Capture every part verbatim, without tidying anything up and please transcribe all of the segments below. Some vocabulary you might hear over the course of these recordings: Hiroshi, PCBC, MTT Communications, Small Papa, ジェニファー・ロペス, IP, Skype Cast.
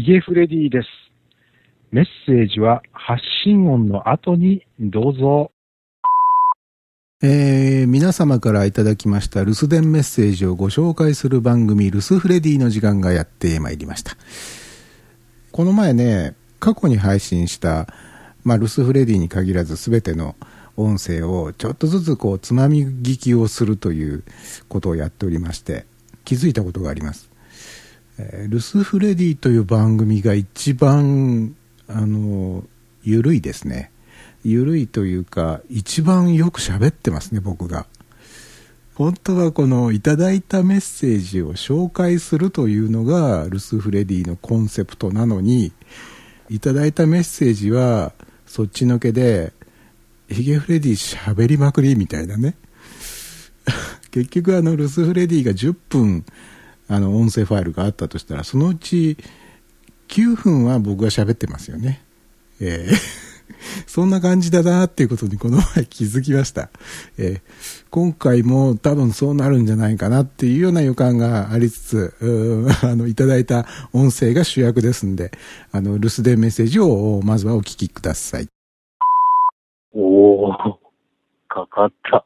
ヒゲフレディです。メッセージは発信音の後にどうぞ。えー、皆様からいただきました留守電メッセージをご紹介する番組留守フレディの時間がやってまいりました。この前ね、過去に配信した、まあ、留守フレディに限らず全ての音声をちょっとずつこうつまみ聞きをするということをやっておりまして気づいたことがあります。えー、留守フレディという番組が一番あの緩いですね。緩いというか一番よく喋ってますね。僕が本当はこのいただいたメッセージを紹介するというのが留守フレディのコンセプトなのに、いただいたメッセージはそっちのけでヒゲフレディ喋りまくりみたいなね結局あの留守フレディがじゅっぷんあの音声ファイルがあったとしたら、そのうちきゅうふんは僕が喋ってますよね。えー、そんな感じだなっていうことにこの前気づきました。えー、今回も多分そうなるんじゃないかなっていうような予感がありつつ、うーんあのいただいた音声が主役ですんで、あの留守電メッセージをまずはお聞きください。おー、かかった。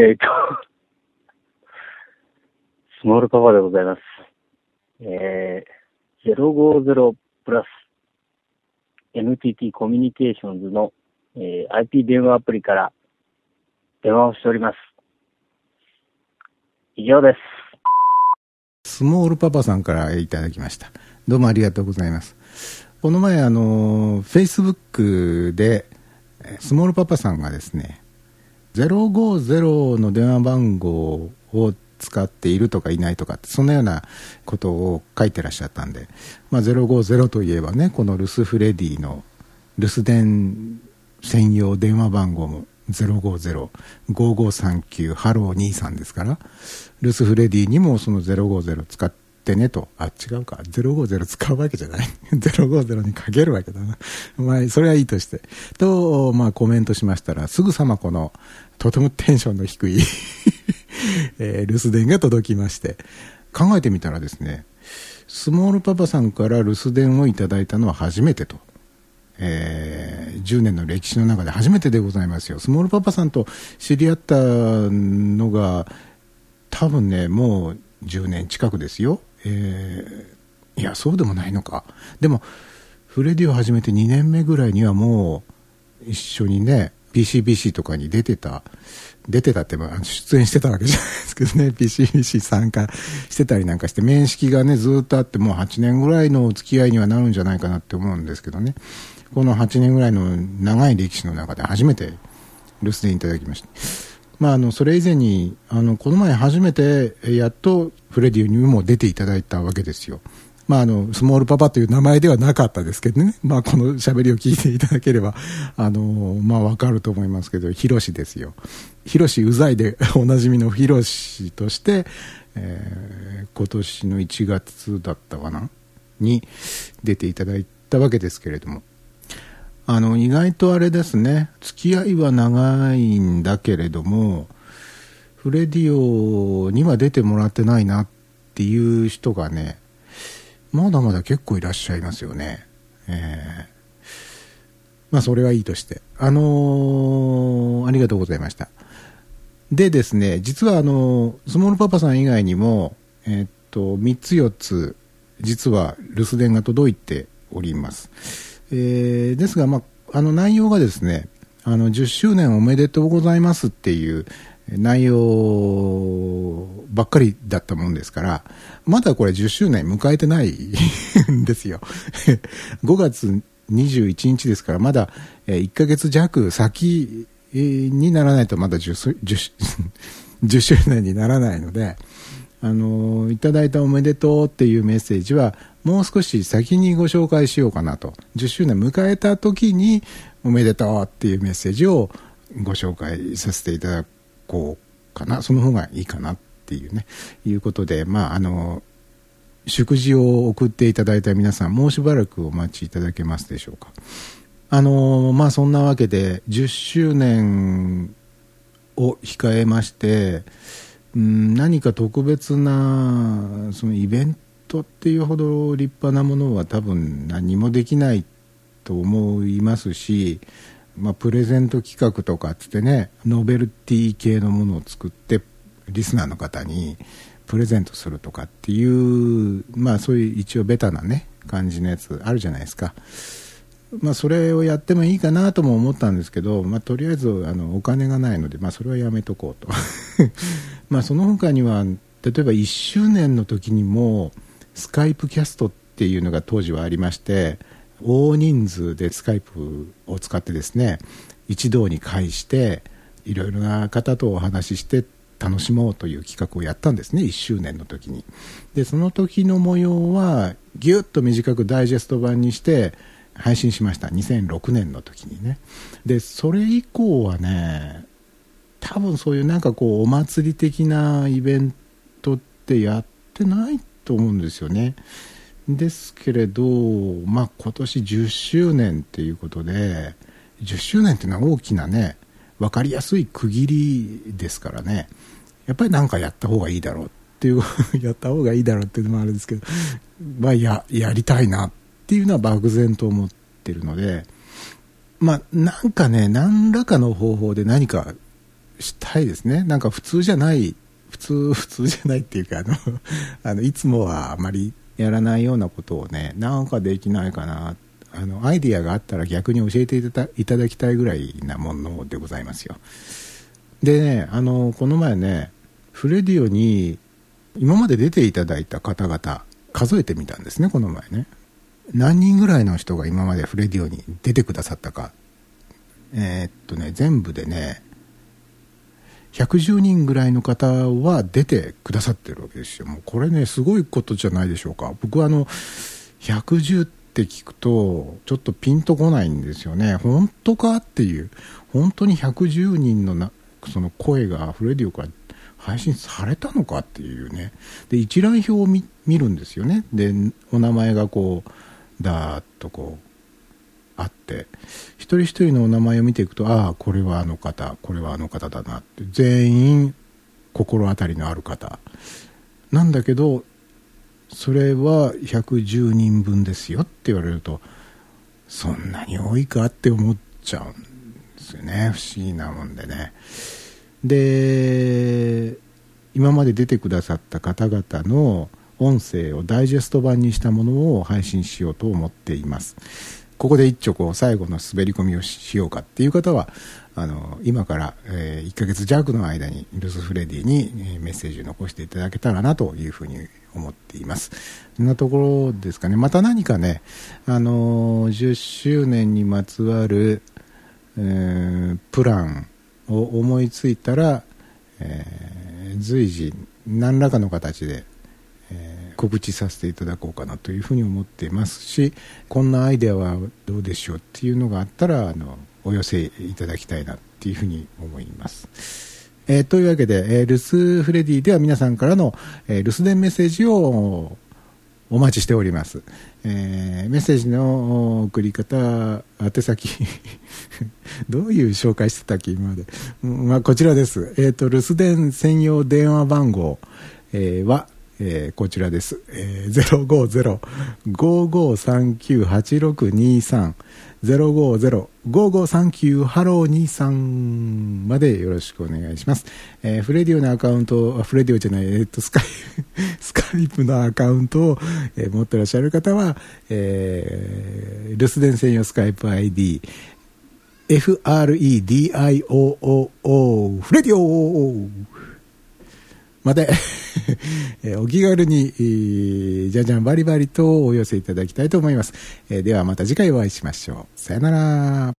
えっと、スモールパパでございます。えー、ゼロごゼロプラス エムティーティー コミュニケーションズの、えー、アイピー 電話アプリから電話をしております。以上です。スモールパパさんからいただきました。どうもありがとうございます。この前あの Facebook でスモールパパさんがですね、ゼロごゼロの電話番号を使っているとかいないとかってそんなようなことを書いてらっしゃったんで、まあ、ゼロごゼロといえばね、この留守フレディの留守電専用電話番号もゼロごゼロ ごーごーさんきゅうハローにじゅうさんですから、留守フレディにもそのゼロごゼロ使ってでねと、あ違うか、ゼロごゼロ使うわけじゃないゼロごゼロにかけるわけだなまあそれはいいとしてと、まあ、コメントしましたら、すぐさまこのとてもテンションの低い、えー、留守電が届きまして、考えてみたらですね、スモールパパさんから留守電をいただいたのは初めてと、えー、じゅうねんの歴史の中で初めてでございますよ。スモールパパさんと知り合ったのが多分ね、もうじゅうねん近くですよ。えー、いやそうでもないのか。でもフレディを始めてにねんめぐらいにはもう一緒にね ピーシービーシー とかに出てた出てたって出演してたわけじゃないですけどね ピーシービーシー 参加してたりなんかして、面識がねずっとあって、もうはちねんぐらいのお付き合いにはなるんじゃないかなって思うんですけどね、このはちねんぐらいの長い歴史の中で初めて留守電いただきました。まあ、あのそれ以前にあのこの前初めてやっとフレディにも出ていただいたわけですよ。まあ、あのスモールパパという名前ではなかったですけどね、まあ、この喋りを聞いていただければあの、まあ、分かると思いますけど、ヒロシですよ。ヒロシうざいでおなじみのヒロシとして、えー、今年のいちがつだったかなに出ていただいたわけですけれども、あの意外とあれですね、付き合いは長いんだけれどもフレディオには出てもらってないなっていう人がね、まだまだ結構いらっしゃいますよね。えー、まあそれはいいとしてあのー、ありがとうございました。でですね、実はあのスモールパパさん以外にもえー、っとみっつよっつ実は留守電が届いております。えー、ですが、まあ、あの内容がですね、あのじゅっしゅうねんおめでとうございますっていう内容ばっかりだったもんですから、まだこれじゅっしゅうねん迎えてないんですよごがつにじゅういちにちですから、まだいっかげつ弱先にならないとまだ じゅっしゅうねんにならないので、あのいただいたおめでとうっていうメッセージはもう少し先にご紹介しようかなと、じゅっしゅうねん迎えた時におめでとうっていうメッセージをご紹介させていただこうかな、その方がいいかなっていうね、いうことで、まああの祝辞を送っていただいた皆さん、もうしばらくお待ちいただけますでしょうか。あのまあそんなわけでじゅっしゅうねんを控えまして、うん、何か特別なそのイベントっていうほど立派なものは多分何もできないと思いますし、まあ、プレゼント企画とかつってね、ノベルティ系のものを作ってリスナーの方にプレゼントするとかっていう、まあ、そういう一応ベタなね感じのやつあるじゃないですか。まあ、それをやってもいいかなとも思ったんですけど、まあ、とりあえずあのお金がないので、まあ、それはやめとこうとまあその他には例えばいっしゅうねんの時にもスカイプキャストっていうのが当時はありまして、大人数でスカイプを使ってですね、一堂に会していろいろな方とお話しして楽しもうという企画をやったんですね、いっしゅうねんの時に。でその時の模様はギュッと短くダイジェスト版にして配信しました、にせんろくねんの時にね。でそれ以降はね、多分そういうなんかこうお祭り的なイベントってやってないと思うんですよね。ですけれど、まあ、今年じゅっしゅうねんっていうことで、じゅっしゅうねんっていうのは大きなね、分かりやすい区切りですからね、やっぱりなんかやった方がいいだろうっていうやった方がいいだろうっていうのもあるんですけど、まあ、や, やりたいなっていうのは漠然と思ってるので、まあ、なんかね、何らかの方法で何かしたいですね。なんか普通じゃない普通普通じゃないっていうか、あのあのいつもはあまりやらないようなことをね、なんかできないかな、あのアイディアがあったら逆に教えていただ、いただきたいぐらいなものでございますよ。でね、あのこの前ね、フレディオに今まで出ていただいた方々数えてみたんですね、この前ね。何人ぐらいの人が今までフレディオに出てくださったか。えー、っとね、全部でねひゃくじゅうにんぐらいの方は出てくださってるわけですよ。もうこれね、すごいことじゃないでしょうか。僕はあのひゃくじゅうって聞くとちょっとピンとこないんですよね。本当かっていう、本当にひゃくじゅうにんのなその声がフレディオから配信されたのかっていうね。で一覧表を 見, 見るんですよね。でお名前がこうだーっとこうあって、一人一人のお名前を見ていくと、ああこれはあの方、これはあの方だなって、全員心当たりのある方なんだけど、それはひゃくじゅうにんぶんですよって言われると、そんなに多いかって思っちゃうんですよね。不思議なもんでね。で今まで出てくださった方々の音声をダイジェスト版にしたものを配信しようと思っています。ここで一直を最後の滑り込みをしようかっていう方は、あの今から、えー、いっかげつ弱の間にルスフレディに、えー、メッセージを残していただけたらなというふうに思っています。そんなところですかね。また何かね、あのー、じゅっしゅうねんにまつわる、えー、プランを思いついたら、えー、随時何らかの形で告知させていただこうかなというふうに思っていますし、こんなアイデアはどうでしょうっていうのがあったら、あのお寄せいただきたいなっていうふうに思います、えー、というわけで、えー、留守フレディでは皆さんからの、えー、留守電メッセージをお待ちしております、えー、メッセージの送り方、宛先どういう紹介してたっけ今まで、まあ、こちらです、えー、と留守電専用電話番号、えー、はえー、こちらです、えー、ゼロごゼロ ごーごーさんきゅう はちろくにーさん ゼロごゼロ ごーごーさんきゅう はろーにーさん までよろしくお願いします、えー、フレディオのアカウント、フレディオじゃない、えー、っとスカイスカイプのアカウントを、えー、持ってらっしゃる方は、えー、留守電専用スカイプ アイディーエフアールイーディーアイオーオーオー フレディオまでお気軽にじゃじゃんバリバリとお寄せいただきたいと思います。ではまた次回お会いしましょう。さよなら。